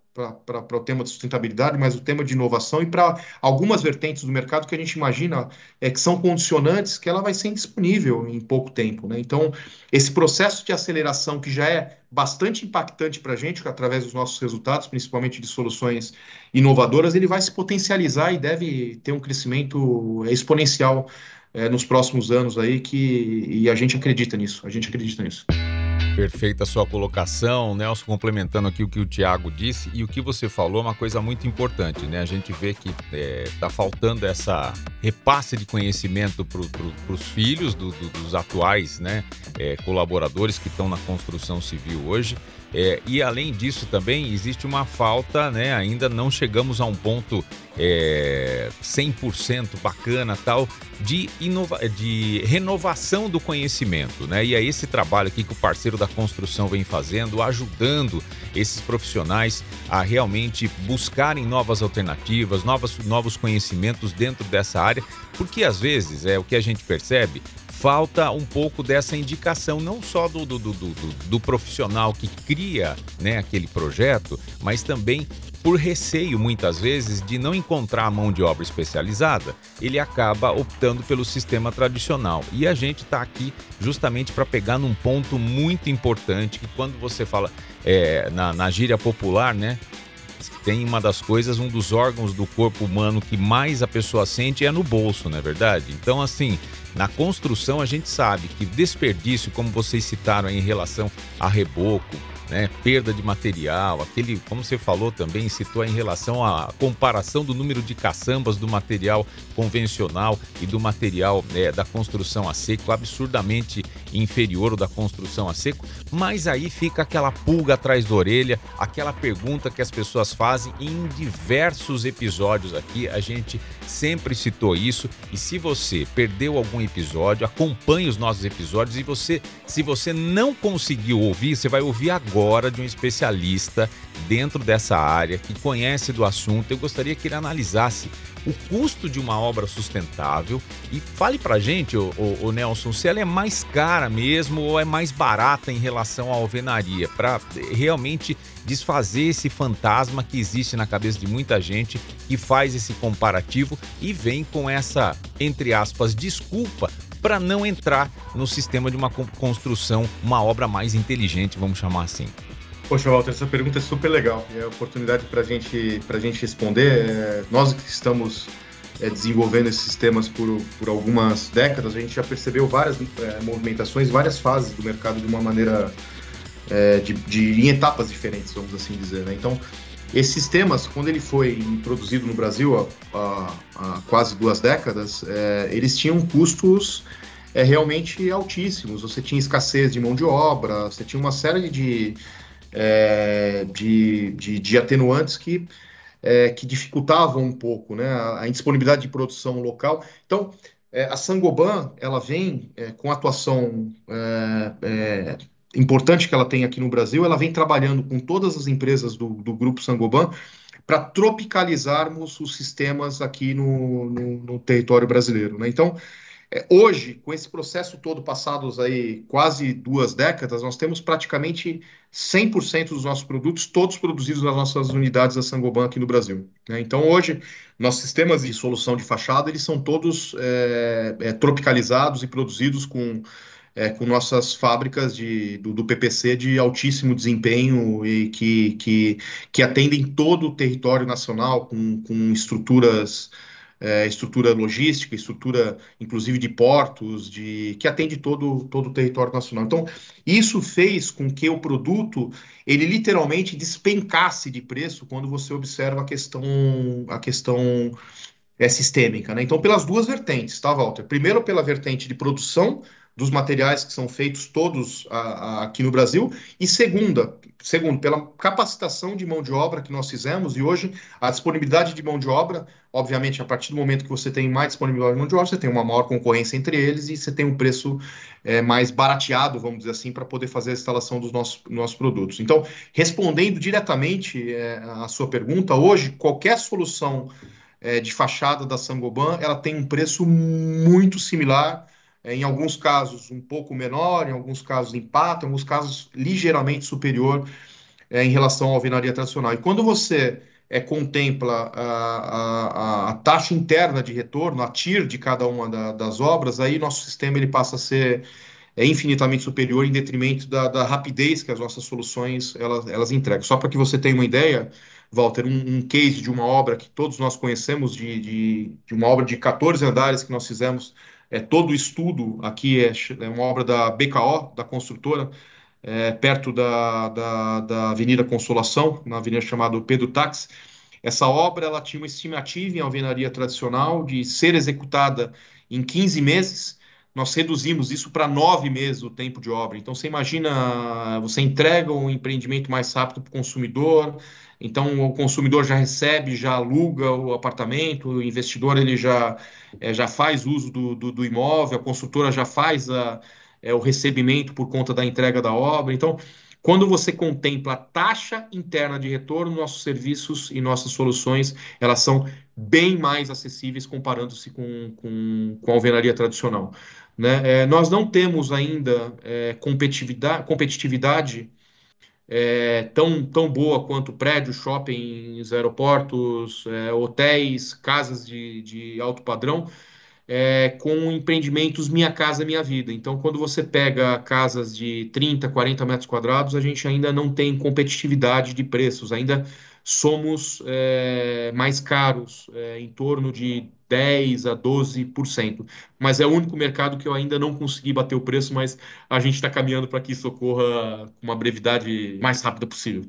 para o tema de sustentabilidade, mas o tema de inovação e para algumas vertentes do mercado que a gente imagina é, que são condicionantes, que ela vai ser indisponível em pouco tempo, né? Então, esse processo de aceleração que já é bastante impactante para a gente, através dos nossos resultados, principalmente de soluções inovadoras, ele vai se potencializar e deve ter um crescimento exponencial é, nos próximos anos aí, que, e a gente acredita nisso, a gente acredita nisso. Perfeita a sua colocação, Nelson, complementando aqui o que o Thiago disse e o que você falou, uma coisa muito importante, né? A gente vê que está é, faltando essa repasse de conhecimento para pro, os filhos do, do, dos atuais, né, é, colaboradores que estão na construção civil hoje. É, e além disso também existe uma falta, né? Ainda não chegamos a um ponto é, cem por cento bacana tal de, inova- de renovação do conhecimento, né? E é esse trabalho aqui que o parceiro da construção vem fazendo, ajudando esses profissionais a realmente buscarem novas alternativas, novas, novos conhecimentos dentro dessa área, porque às vezes é o que a gente percebe. Falta um pouco dessa indicação, não só do, do, do, do, do profissional que cria, né, aquele projeto, mas também por receio, muitas vezes, de não encontrar a mão de obra especializada, ele acaba optando pelo sistema tradicional. E a gente está aqui justamente para pegar num ponto muito importante, que quando você fala é, na, na gíria popular, né? Tem uma das coisas, um dos órgãos do corpo humano que mais a pessoa sente é no bolso, não é verdade? Então, assim, na construção a gente sabe que desperdício, como vocês citaram aí, em relação a reboco, né, perda de material, aquele, como você falou também, citou em relação à comparação do número de caçambas do material convencional e do material é, da construção a seco, absurdamente inferior ao da construção a seco, mas aí fica aquela pulga atrás da orelha, aquela pergunta que as pessoas fazem em diversos episódios aqui, a gente sempre citou isso, e se você perdeu algum episódio, acompanhe os nossos episódios, e você, se você não conseguiu ouvir, você vai ouvir agora, agora de um especialista dentro dessa área, que conhece do assunto. Eu gostaria que ele analisasse o custo de uma obra sustentável e fale pra gente, ô, ô, ô Nelson, se ela é mais cara mesmo ou é mais barata em relação à alvenaria, para realmente desfazer esse fantasma que existe na cabeça de muita gente que faz esse comparativo e vem com essa, entre aspas, desculpa para não entrar no sistema de uma construção, uma obra mais inteligente, vamos chamar assim. Poxa, Walter, essa pergunta é super legal e é a oportunidade para gente, a gente responder. É, nós que estamos é, desenvolvendo esses sistemas por, por algumas décadas, a gente já percebeu várias é, movimentações, várias fases do mercado de uma maneira, é, de, de, em etapas diferentes, vamos assim dizer, né? Então, esses sistemas, quando ele foi introduzido no Brasil há, há, há quase duas décadas, é, eles tinham custos é, realmente altíssimos. Você tinha escassez de mão de obra, você tinha uma série de... É, de, de, de atenuantes que, é, que dificultavam um pouco, né, a, a indisponibilidade de produção local. Então, é, a Saint-Gobain, ela vem é, com a atuação é, é, importante que ela tem aqui no Brasil, ela vem trabalhando com todas as empresas do, do grupo Saint-Gobain para tropicalizarmos os sistemas aqui no, no, no território brasileiro, né? Então, é, hoje, com esse processo todo, passados aí quase duas décadas, nós temos praticamente cem por cento dos nossos produtos, todos produzidos nas nossas unidades da Saint-Gobain aqui no Brasil, né? Então, hoje, nossos sistemas de solução de fachada, eles são todos é, é, tropicalizados e produzidos com, é, com nossas fábricas de, do, do P P C de altíssimo desempenho e que, que, que atendem todo o território nacional com, com estruturas... É, estrutura logística, estrutura inclusive de portos, de, que atende todo, todo o território nacional. Então, isso fez com que o produto, ele literalmente despencasse de preço quando você observa a questão, a questão é, sistêmica, né? Então, pelas duas vertentes, tá, Walter? Primeiro, pela vertente de produção dos materiais que são feitos todos a, a, aqui no Brasil, e segunda, segundo, pela capacitação de mão de obra que nós fizemos, e hoje a disponibilidade de mão de obra, obviamente, a partir do momento que você tem mais disponibilidade de mão de obra, você tem uma maior concorrência entre eles e você tem um preço é, mais barateado, vamos dizer assim, para poder fazer a instalação dos nossos, nossos produtos. Então, respondendo diretamente é, à sua pergunta, hoje, qualquer solução é, de fachada da Saint-Gobain, ela tem um preço muito similar, em alguns casos um pouco menor, em alguns casos empata, em alguns casos ligeiramente superior é, em relação à alvenaria tradicional. E quando você é, contempla a, a, a taxa interna de retorno, a T I R de cada uma da, das obras, aí nosso sistema ele passa a ser é, infinitamente superior em detrimento da, da rapidez que as nossas soluções elas, elas entregam. Só para que você tenha uma ideia, Walter, um, um case de uma obra que todos nós conhecemos, de, de, de uma obra de catorze andares que nós fizemos, É, todo o estudo aqui é, é uma obra da B K O, da construtora, é, perto da, da, da Avenida Consolação, na avenida chamada Pedro Tax. Essa obra ela tinha uma estimativa em alvenaria tradicional de ser executada em quinze meses. Nós reduzimos isso para nove meses o tempo de obra. Então, você imagina, você entrega um empreendimento mais rápido para o consumidor, então o consumidor já recebe, já aluga o apartamento, o investidor ele já, é, já faz uso do, do, do imóvel, a construtora já faz a, é, o recebimento por conta da entrega da obra. Então, quando você contempla a taxa interna de retorno, nossos serviços e nossas soluções, elas são bem mais acessíveis comparando-se com, com, com a alvenaria tradicional, né? É, nós não temos ainda é, competitividade, competitividade É, tão, tão boa quanto prédios, shoppings, aeroportos, é, hotéis, casas de, de alto padrão, é, com empreendimentos Minha Casa Minha Vida. Então, quando você pega casas de trinta, quarenta metros quadrados, a gente ainda não tem competitividade de preços, ainda somos é, mais caros, é, em torno de dez a doze por cento, mas é o único mercado que eu ainda não consegui bater o preço, mas a gente está caminhando para que isso ocorra com uma brevidade mais rápida possível.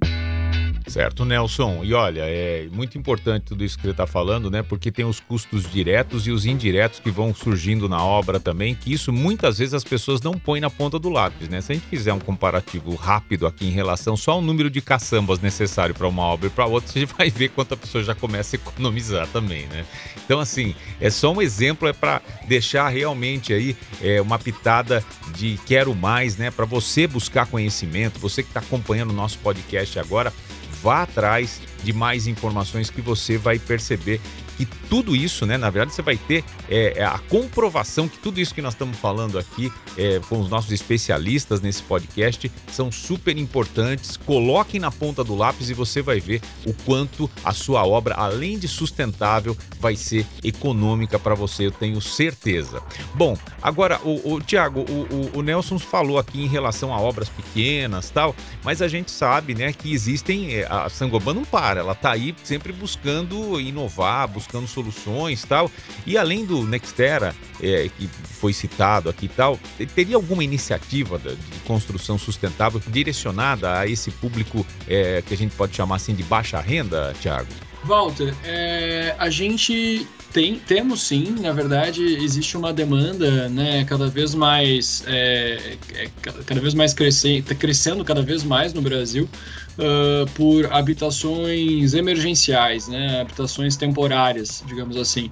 Certo, Nelson. E olha, é muito importante tudo isso que você está falando, né? Porque tem os custos diretos e os indiretos que vão surgindo na obra também, que isso muitas vezes as pessoas não põem na ponta do lápis, né? Se a gente fizer um comparativo rápido aqui em relação só ao número de caçambas necessário para uma obra e para outra, você vai ver quanto a pessoa já começa a economizar também, né? Então, assim, é só um exemplo, é para deixar realmente aí é, uma pitada de quero mais, né? Para você buscar conhecimento, você que está acompanhando o nosso podcast agora, vá atrás de mais informações que você vai perceber que tudo isso, né? Na verdade, você vai ter é, a comprovação que tudo isso que nós estamos falando aqui é, com os nossos especialistas nesse podcast são super importantes. Coloquem na ponta do lápis e você vai ver o quanto a sua obra, além de sustentável, vai ser econômica para você, eu tenho certeza. Bom, agora, o, o Thiago, o, o, o Nelson falou aqui em relação a obras pequenas e tal, mas a gente sabe, né, que existem... É, a Saint-Gobain não para, ela está aí sempre buscando inovar, buscando soluções e tal. E além do Nextera, é, que foi citado aqui e tal, teria alguma iniciativa de construção sustentável direcionada a esse público é, que a gente pode chamar assim de baixa renda, Thiago? Walter, é, a gente tem, temos sim, na verdade existe uma demanda, né, cada vez mais, é, é, cada vez mais crescendo, crescendo cada vez mais no Brasil uh, por habitações emergenciais, né, habitações temporárias, digamos assim,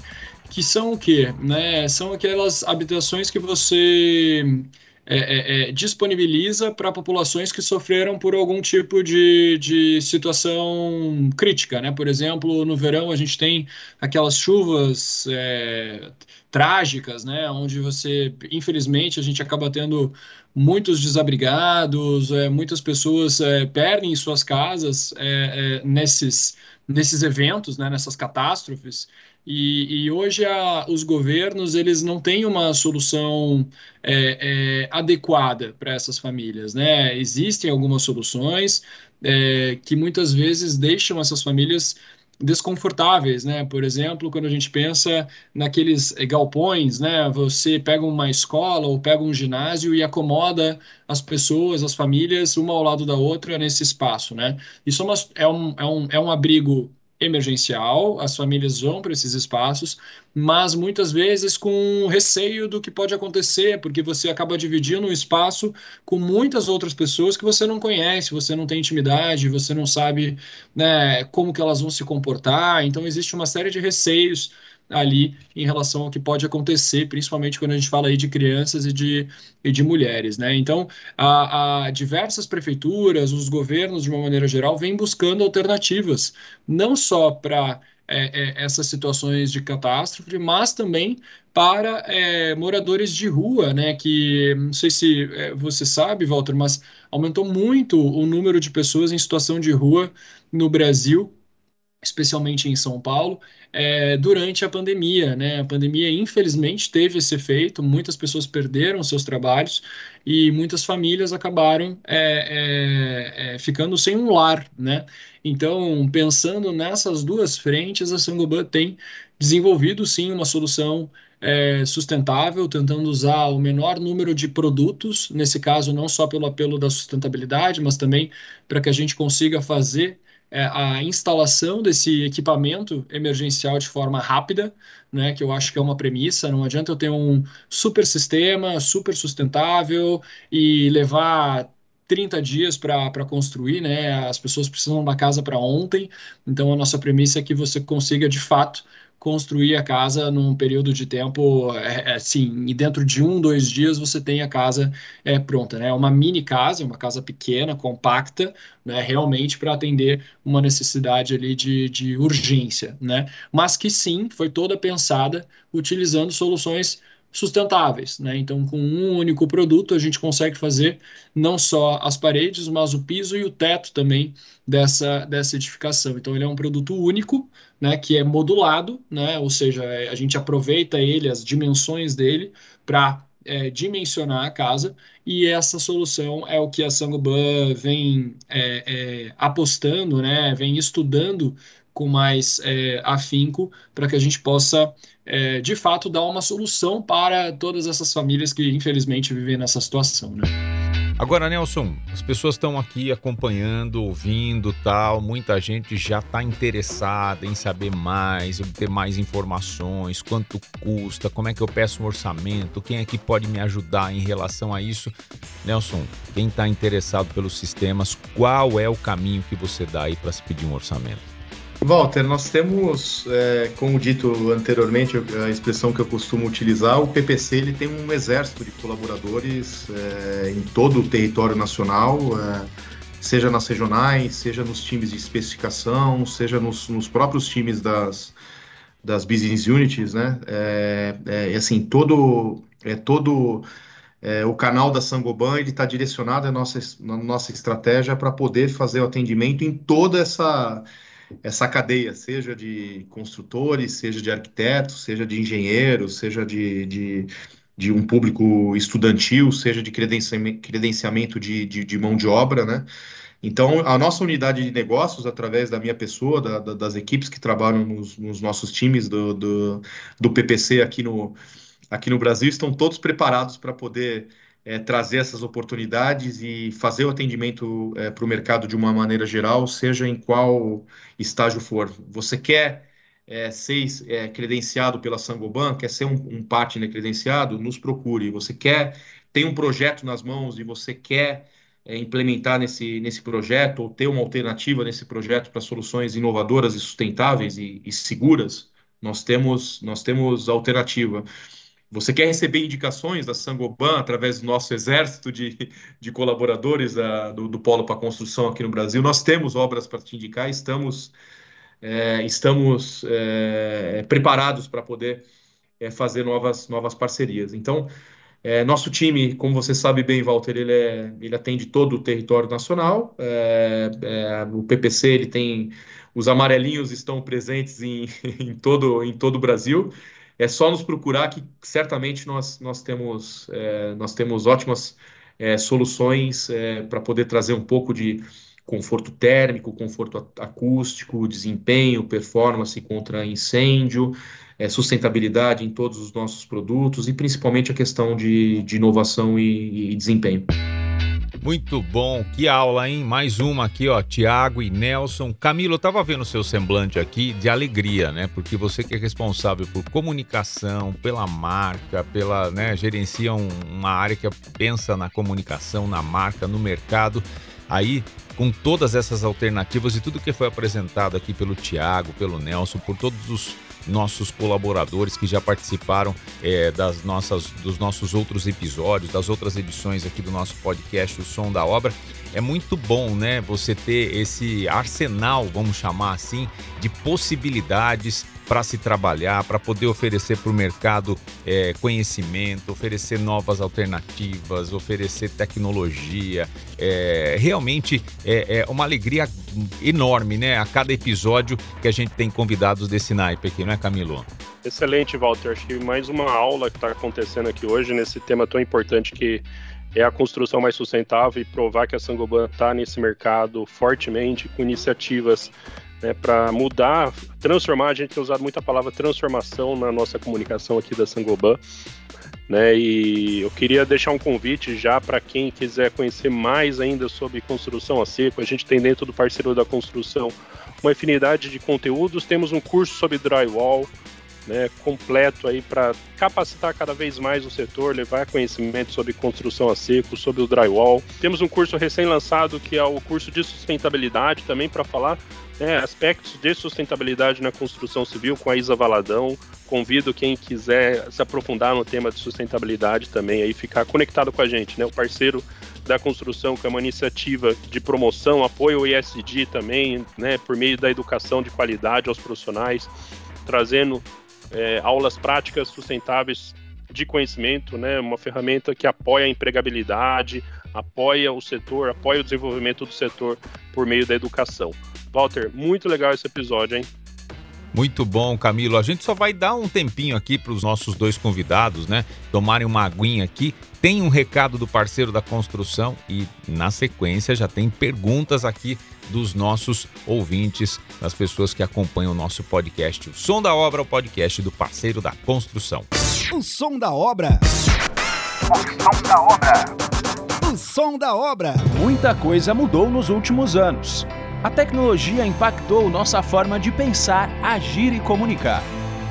que são o quê? Né, são aquelas habitações que você... É, é, é, disponibiliza para populações que sofreram por algum tipo de, de situação crítica, né? Por exemplo, no verão a gente tem aquelas chuvas é, trágicas, né? Onde você, infelizmente, a gente acaba tendo muitos desabrigados, é, muitas pessoas é, perdem suas casas é, é, nesses, nesses eventos, né? Nessas catástrofes. E, e hoje a, os governos eles não têm uma solução é, é, adequada para essas famílias, né? Existem algumas soluções é, que muitas vezes deixam essas famílias desconfortáveis, né? Por exemplo, quando a gente pensa naqueles galpões, né? Você pega uma escola ou pega um ginásio e acomoda as pessoas, as famílias, uma ao lado da outra nesse espaço, né? Isso é, uma, é, um, é, um, é um abrigo emergencial, as famílias vão para esses espaços, mas muitas vezes com receio do que pode acontecer, porque você acaba dividindo um espaço com muitas outras pessoas que você não conhece, você não tem intimidade, você não sabe, né, como que elas vão se comportar, então existe uma série de receios ali em relação ao que pode acontecer, principalmente quando a gente fala aí de crianças e de, e de mulheres, né? Então, a, a diversas prefeituras, os governos, de uma maneira geral, vêm buscando alternativas, não só para é, é, essas situações de catástrofe, mas também para é, moradores de rua, né? Que, não sei se é, você sabe, Walter, mas aumentou muito o número de pessoas em situação de rua no Brasil, especialmente em São Paulo, é, durante a pandemia, né? A pandemia, infelizmente, teve esse efeito, muitas pessoas perderam seus trabalhos e muitas famílias acabaram é, é, é, ficando sem um lar, né? Então, pensando nessas duas frentes, a Saint-Gobain tem desenvolvido, sim, uma solução É, sustentável, tentando usar o menor número de produtos, nesse caso não só pelo apelo da sustentabilidade, mas também para que a gente consiga fazer é, a instalação desse equipamento emergencial de forma rápida, né, que eu acho que é uma premissa, não adianta eu ter um super sistema, super sustentável e levar trinta dias para construir, né, as pessoas precisam da casa para ontem, então a nossa premissa é que você consiga de fato construir a casa num período de tempo, assim, e dentro de um, dois dias você tem a casa é, pronta, né? Uma mini casa, uma casa pequena, compacta, né? Realmente para atender uma necessidade ali de, de urgência, né? Mas que sim, foi toda pensada utilizando soluções sustentáveis, né? Então, com um único produto, a gente consegue fazer não só as paredes, mas o piso e o teto também dessa, dessa edificação. Então, ele é um produto único, né, que é modulado, né? Ou seja, a gente aproveita ele, as dimensões dele, para é, dimensionar a casa, e essa solução é o que a Saint-Gobain vem é, é, apostando, né? Vem estudando com mais é, afinco, para que a gente possa, é, de fato, dar uma solução para todas essas famílias que, infelizmente, vivem nessa situação, né? Agora, Nelson, as pessoas estão aqui acompanhando, ouvindo, tal, muita gente já está interessada em saber mais, obter mais informações, quanto custa, como é que eu peço um orçamento, quem é que pode me ajudar em relação a isso. Nelson, quem está interessado pelos sistemas, qual é o caminho que você dá aí para se pedir um orçamento? Walter, nós temos, é, como dito anteriormente, a expressão que eu costumo utilizar, o P P C ele tem um exército de colaboradores é, em todo o território nacional, é, seja nas regionais, seja nos times de especificação, seja nos, nos próprios times das, das business units, né? É, é, assim, todo, é, todo é, o canal da Saint-Gobain está direcionado à nossa, à nossa estratégia para poder fazer o atendimento em toda essa... essa cadeia, seja de construtores, seja de arquitetos, seja de engenheiros, seja de, de, de um público estudantil, seja de credenciamento de, de, de mão de obra, né? Então, a nossa unidade de negócios, através da minha pessoa, da, da, das equipes que trabalham nos, nos nossos times do, do, do P P C aqui no, aqui no Brasil, estão todos preparados para poder É, trazer essas oportunidades e fazer o atendimento é, para o mercado de uma maneira geral, seja em qual estágio for. Você quer é, ser é, credenciado pela Saint-Gobain, quer ser um, um partner credenciado? Nos procure. Você quer ter um projeto nas mãos e você quer é, implementar nesse, nesse projeto ou ter uma alternativa nesse projeto para soluções inovadoras e sustentáveis e, e seguras? Nós temos, nós temos alternativa. Você quer receber indicações da Saint-Gobain através do nosso exército de, de colaboradores a, do, do Polo para Construção aqui no Brasil? Nós temos obras para te indicar, estamos, é, estamos é, preparados para poder é, fazer novas, novas parcerias. Então, é, nosso time, como você sabe bem, Walter, ele, é, ele atende todo o território nacional. É, é, o P P C, ele tem... Os amarelinhos estão presentes em, em todo, em todo o Brasil. É só nos procurar que certamente nós, nós, temos, é, nós temos ótimas é, soluções é, para poder trazer um pouco de conforto térmico, conforto acústico, desempenho, performance contra incêndio, é, sustentabilidade em todos os nossos produtos e principalmente a questão de, de inovação e, e desempenho. Muito bom, que aula, hein? Mais uma aqui, ó, Thiago e Nelson. Camilo, eu tava vendo o seu semblante aqui de alegria, né? Porque você que é responsável por comunicação, pela marca, pela, né, gerencia um, uma área que pensa na comunicação, na marca, no mercado. Aí, com todas essas alternativas e tudo que foi apresentado aqui pelo Thiago, pelo Nelson, por todos os nossos colaboradores que já participaram é, das nossas, dos nossos outros episódios, das outras edições aqui do nosso podcast, O Som da Obra. É muito bom, né, você ter esse arsenal, vamos chamar assim, de possibilidades para se trabalhar, para poder oferecer para o mercado é, conhecimento, oferecer novas alternativas, oferecer tecnologia. É, realmente é, é uma alegria enorme, né? A cada episódio que a gente tem convidados desse naipe aqui, não é, Camilo? Excelente, Walter. Acho que mais uma aula que está acontecendo aqui hoje nesse tema tão importante que é a construção mais sustentável e provar que a Saint-Gobain está nesse mercado fortemente com iniciativas, né, para mudar, transformar. A gente tem usado muita palavra transformação na nossa comunicação aqui da Saint-Gobain, né, e eu queria deixar um convite já para quem quiser conhecer mais ainda sobre construção a seco. A gente tem dentro do Parceiro da Construção uma infinidade de conteúdos, temos um curso sobre drywall, né, completo aí para capacitar cada vez mais o setor, levar conhecimento sobre construção a seco, sobre o drywall. Temos um curso recém-lançado que é o curso de sustentabilidade também para falar É, aspectos de sustentabilidade na construção civil com a Isa Valadão. Convido quem quiser se aprofundar no tema de sustentabilidade também aí, ficar conectado com a gente, né? O Parceiro da Construção, que é uma iniciativa de promoção, apoio ao E S G também, né? Por meio da educação de qualidade aos profissionais, trazendo é, aulas práticas sustentáveis de conhecimento, né? Uma ferramenta que apoia a empregabilidade, apoia o setor, apoia o desenvolvimento do setor por meio da educação. Walter, muito legal esse episódio, hein? Muito bom, Camilo. A gente só vai dar um tempinho aqui para os nossos dois convidados, né? Tomarem uma aguinha aqui. Tem um recado do Parceiro da Construção e, na sequência, já tem perguntas aqui dos nossos ouvintes, das pessoas que acompanham o nosso podcast. O Som da Obra é o podcast do Parceiro da Construção. O Som da Obra. O Som da Obra. O som da obra. Muita coisa mudou nos últimos anos. A tecnologia impactou nossa forma de pensar, agir e comunicar.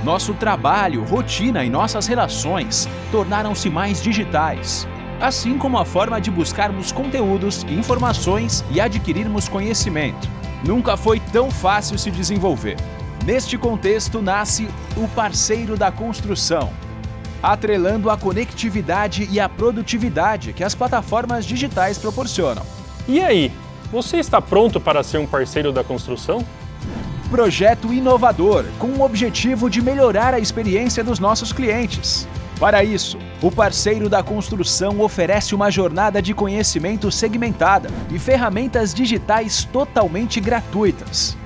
Nosso trabalho, rotina e nossas relações tornaram-se mais digitais, assim como a forma de buscarmos conteúdos, informações e adquirirmos conhecimento. Nunca foi tão fácil se desenvolver. Neste contexto nasce o parceiro da construção, atrelando a conectividade e a produtividade que as plataformas digitais proporcionam. E aí, você está pronto para ser um parceiro da construção? Projeto inovador, com o objetivo de melhorar a experiência dos nossos clientes. Para isso, o parceiro da construção oferece uma jornada de conhecimento segmentada e ferramentas digitais totalmente gratuitas.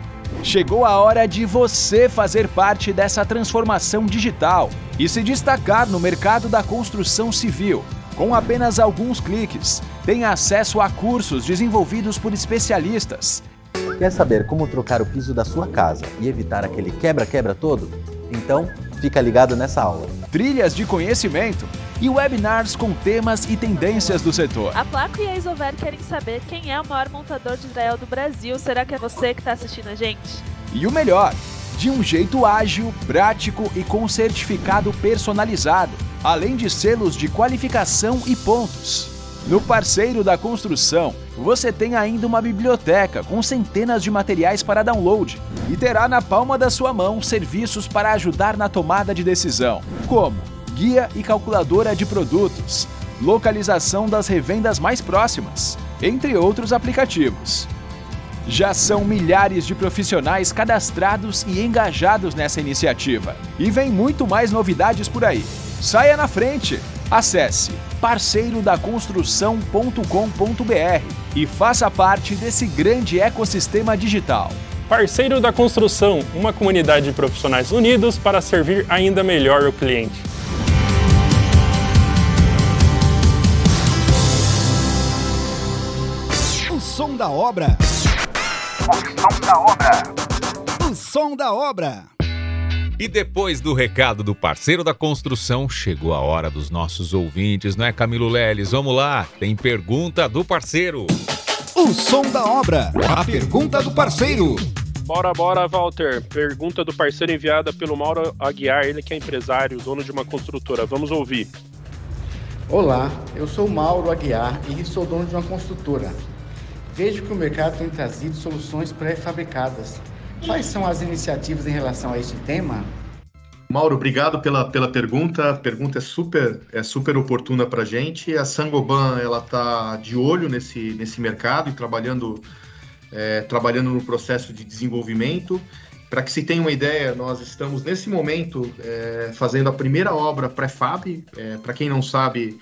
Chegou a hora de você fazer parte dessa transformação digital e se destacar no mercado da construção civil. Com apenas alguns cliques, tenha acesso a cursos desenvolvidos por especialistas. Quer saber como trocar o piso da sua casa e evitar aquele quebra-quebra todo? Então, fica ligado nessa aula. Trilhas de conhecimento e webinars com temas e tendências do setor. A Placo e a Isover querem saber quem é o maior montador de drywall do Brasil. Será que é você que está assistindo a gente? E o melhor, de um jeito ágil, prático e com certificado personalizado, além de selos de qualificação e pontos. No parceiro da construção, você tem ainda uma biblioteca com centenas de materiais para download e terá na palma da sua mão serviços para ajudar na tomada de decisão, como guia e calculadora de produtos, localização das revendas mais próximas, entre outros aplicativos. Já são milhares de profissionais cadastrados e engajados nessa iniciativa. E vem muito mais novidades por aí. Saia na frente! Acesse parceiro da construção ponto com ponto br e faça parte desse grande ecossistema digital. Parceiro da Construção, uma comunidade de profissionais unidos para servir ainda melhor o cliente. O som da obra. O som da obra. O som da obra. E depois do recado do parceiro da construção, chegou a hora dos nossos ouvintes, não é, Camilo Leles? Vamos lá, tem pergunta do parceiro. O som da obra, a pergunta do parceiro. Bora, bora, Walter. Pergunta do parceiro enviada pelo Mauro Aguiar, ele que é empresário, dono de uma construtora. Vamos ouvir. Olá, eu sou Mauro Aguiar e sou dono de uma construtora. Vejo que o mercado tem trazido soluções pré-fabricadas. Quais são as iniciativas em relação a este tema? Mauro, obrigado pela, pela pergunta. A pergunta é super, é super oportuna para a gente. A Saint-Gobain está de olho nesse, nesse mercado e trabalhando, é, trabalhando no processo de desenvolvimento. Para que se tenha uma ideia, nós estamos, nesse momento, é, fazendo a primeira obra pré-fab. É, para quem não sabe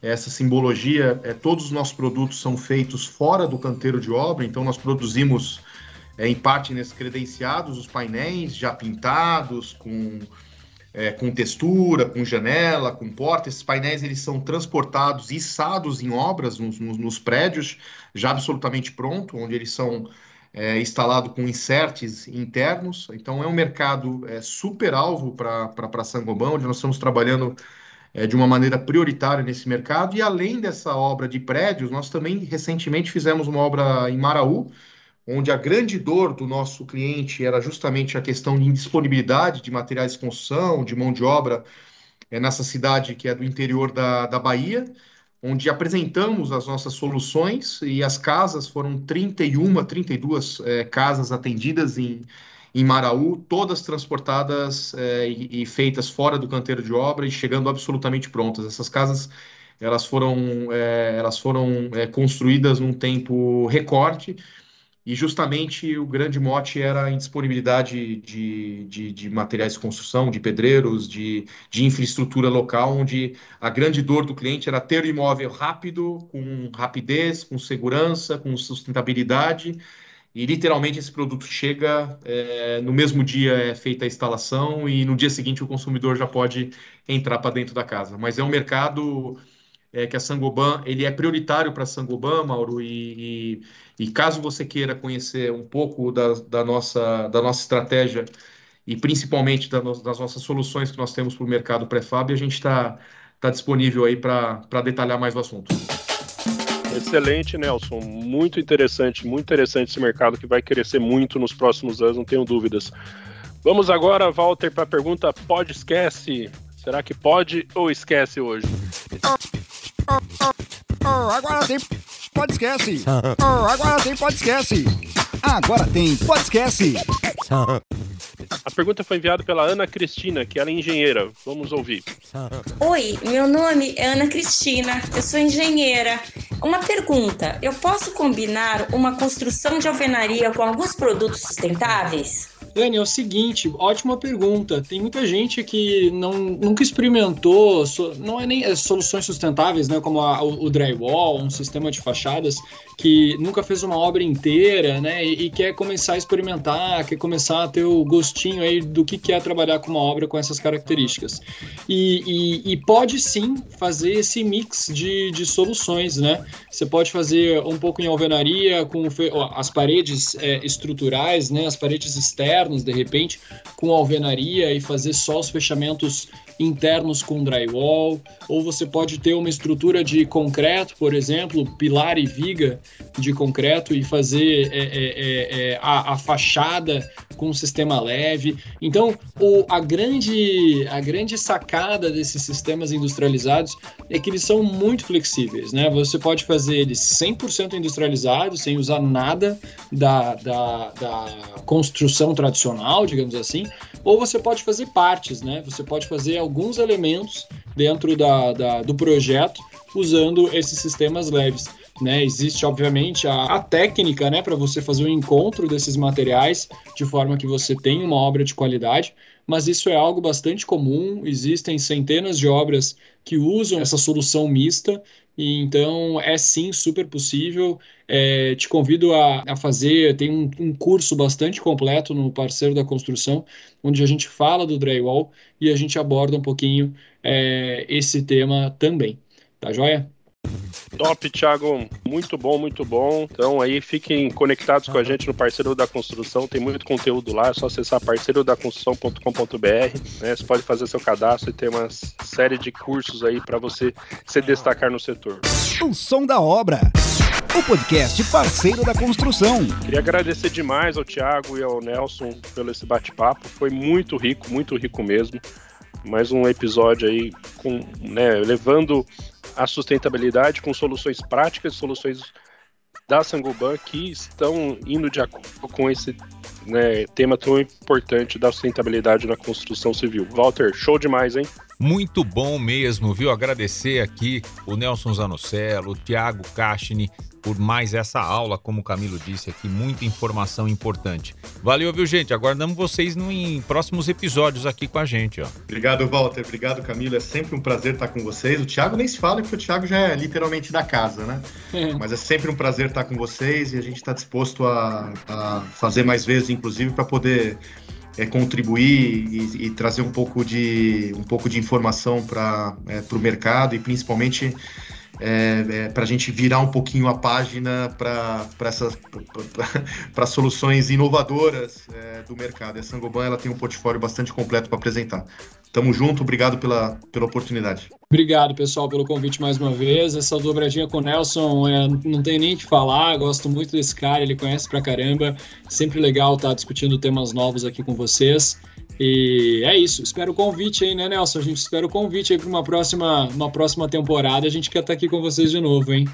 essa simbologia, é, todos os nossos produtos são feitos fora do canteiro de obra, então nós produzimos... É, em partners credenciados, os painéis já pintados, com, é, com textura, com janela, com porta. Esses painéis eles são transportados, içados em obras, nos, nos, nos prédios, já absolutamente pronto, onde eles são é, instalados com inserts internos. Então, é um mercado é, super alvo para Saint-Gobain, onde nós estamos trabalhando é, de uma maneira prioritária nesse mercado. E além dessa obra de prédios, nós também recentemente fizemos uma obra em Maraú, onde a grande dor do nosso cliente era justamente a questão de indisponibilidade de materiais de construção, de mão de obra, é, nessa cidade que é do interior da, da Bahia, onde apresentamos as nossas soluções e as casas foram trinta e uma, trinta e duas é, casas atendidas em, em Maraú, todas transportadas é, e, e feitas fora do canteiro de obra e chegando absolutamente prontas. Essas casas elas foram, é, elas foram é, construídas num tempo recorde. E justamente o grande mote era a indisponibilidade de, de, de materiais de construção, de pedreiros, de, de infraestrutura local, onde a grande dor do cliente era ter o imóvel rápido, com rapidez, com segurança, com sustentabilidade. E literalmente esse produto chega, é, no mesmo dia é feita a instalação e no dia seguinte o consumidor já pode entrar para dentro da casa. Mas é um mercado... É que a Saint-Gobain, ele é prioritário para a Saint-Gobain, Mauro, e, e, e caso você queira conhecer um pouco da, da, nossa, da nossa estratégia e principalmente da no, das nossas soluções que nós temos para o mercado pré-fab, a gente está tá disponível aí para detalhar mais o assunto. Excelente, Nelson. Muito interessante, muito interessante esse mercado que vai crescer muito nos próximos anos, não tenho dúvidas. Vamos agora, Walter, para a pergunta pode esquece. Será que pode ou esquece hoje? Oh, oh, oh, agora tem pode esquece. Oh, agora tem pode esquece. Agora tem pode esquece. A pergunta foi enviada pela Ana Cristina, que ela é engenheira. Vamos ouvir. Oi, meu nome é Ana Cristina, eu sou engenheira. Uma pergunta, eu posso combinar uma construção de alvenaria com alguns produtos sustentáveis? Ana, é o seguinte, ótima pergunta. Tem muita gente que não, nunca experimentou, não é nem é, soluções sustentáveis, né, como a, o drywall, um sistema de fachadas, que nunca fez uma obra inteira, né, e, e quer começar a experimentar, quer começar a ter o gostinho aí do que, que é trabalhar com uma obra com essas características. E, e, e pode sim fazer esse mix de, de soluções, né? Você pode fazer um pouco em alvenaria, com fe... as paredes é, estruturais, né, as paredes externas, de repente, com alvenaria e fazer só os fechamentos internos com drywall, ou você pode ter uma estrutura de concreto, por exemplo, pilar e viga de concreto e fazer é, é, é, a, a fachada com um sistema leve. Então, o, a, grande, a grande sacada desses sistemas industrializados é que eles são muito flexíveis, né? Você pode fazer eles cem por cento industrializados, sem usar nada da, da, da construção tradicional, digamos assim, ou você pode fazer partes, né? Você pode fazer alguns elementos dentro da, da, do projeto usando esses sistemas leves, né? Existe, obviamente, a, a técnica, né, para você fazer o encontro desses materiais de forma que você tenha uma obra de qualidade, mas isso é algo bastante comum, existem centenas de obras que usam essa solução mista, e então é sim super possível. É, te convido a, a fazer, tem um, um curso bastante completo no Parceiro da Construção, onde a gente fala do drywall e a gente aborda um pouquinho é, esse tema também. Tá joia? Top, Thiago. Muito bom, muito bom. Então aí fiquem conectados com a gente no Parceiro da Construção. Tem muito conteúdo lá, é só acessar parceiro da construção ponto com ponto b r, né? Você pode fazer seu cadastro e ter uma série de cursos aí para você se destacar no setor. O som da obra. O podcast Parceiro da Construção. Queria agradecer demais ao Thiago e ao Nelson pelo esse bate-papo. Foi muito rico, muito rico mesmo. Mais um episódio aí com, né, levando a sustentabilidade com soluções práticas, soluções da Saint-Gobain que estão indo de acordo com esse, né, tema tão importante da sustentabilidade na construção civil. Walter, show demais, hein? Muito bom mesmo, viu? Agradecer aqui o Nelson Zanocello, o Thiago Cachini, por mais essa aula, como o Camilo disse aqui, muita informação importante. Valeu, viu, gente? Aguardamos vocês no, em próximos episódios aqui com a gente, ó. Obrigado, Walter. Obrigado, Camilo. É sempre um prazer estar com vocês. O Thiago nem se fala, porque o Thiago já é literalmente da casa, né? Uhum. Mas é sempre um prazer estar com vocês e a gente está disposto a, a fazer mais vezes, inclusive, para poder é, contribuir e, e trazer um pouco de, um pouco de informação para é, o mercado e, principalmente, É, é, para a gente virar um pouquinho a página para soluções inovadoras é, do mercado. A Saint-Gobain, ela tem um portfólio bastante completo para apresentar. Tamo junto, obrigado pela, pela oportunidade. Obrigado, pessoal, pelo convite mais uma vez. Essa dobradinha com o Nelson, é, não tem nem o que falar, gosto muito desse cara, ele conhece pra caramba. Sempre legal estar discutindo temas novos aqui com vocês. E é isso, espero o convite aí, né, Nelson? A gente espera o convite aí para uma próxima, uma próxima temporada, a gente quer estar aqui com vocês de novo, hein?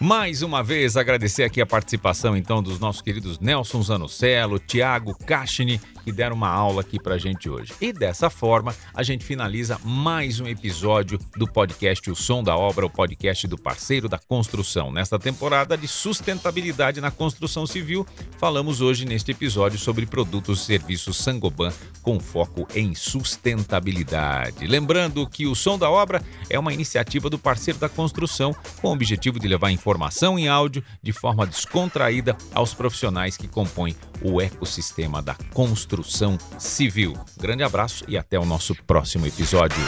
Mais uma vez, agradecer aqui a participação, então, dos nossos queridos Nelson Zanocello, Thiago Cachini, que deram uma aula aqui pra gente hoje. E dessa forma, a gente finaliza mais um episódio do podcast O Som da Obra, o podcast do Parceiro da Construção. Nesta temporada de sustentabilidade na construção civil, falamos hoje neste episódio sobre produtos e serviços Saint-Gobain com foco em sustentabilidade. Lembrando que o Som da Obra é uma iniciativa do Parceiro da Construção com o objetivo de levar informação em áudio de forma descontraída aos profissionais que compõem o ecossistema da construção civil. Grande abraço e até o nosso próximo episódio.